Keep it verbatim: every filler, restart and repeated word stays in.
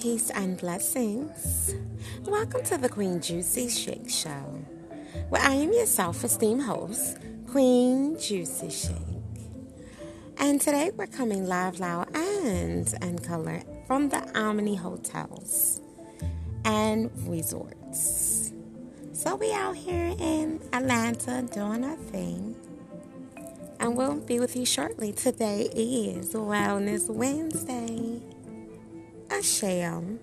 Peace and blessings. Welcome to the Queen Juicy Shake Show, where I am your self-esteemed host, Queen Juicy Shake. And today we're coming live, loud, and in color from the Omni Hotels and Resorts. So we out here in Atlanta doing our thing, and we'll be with you shortly. Today is Wellness Wednesday. Sham.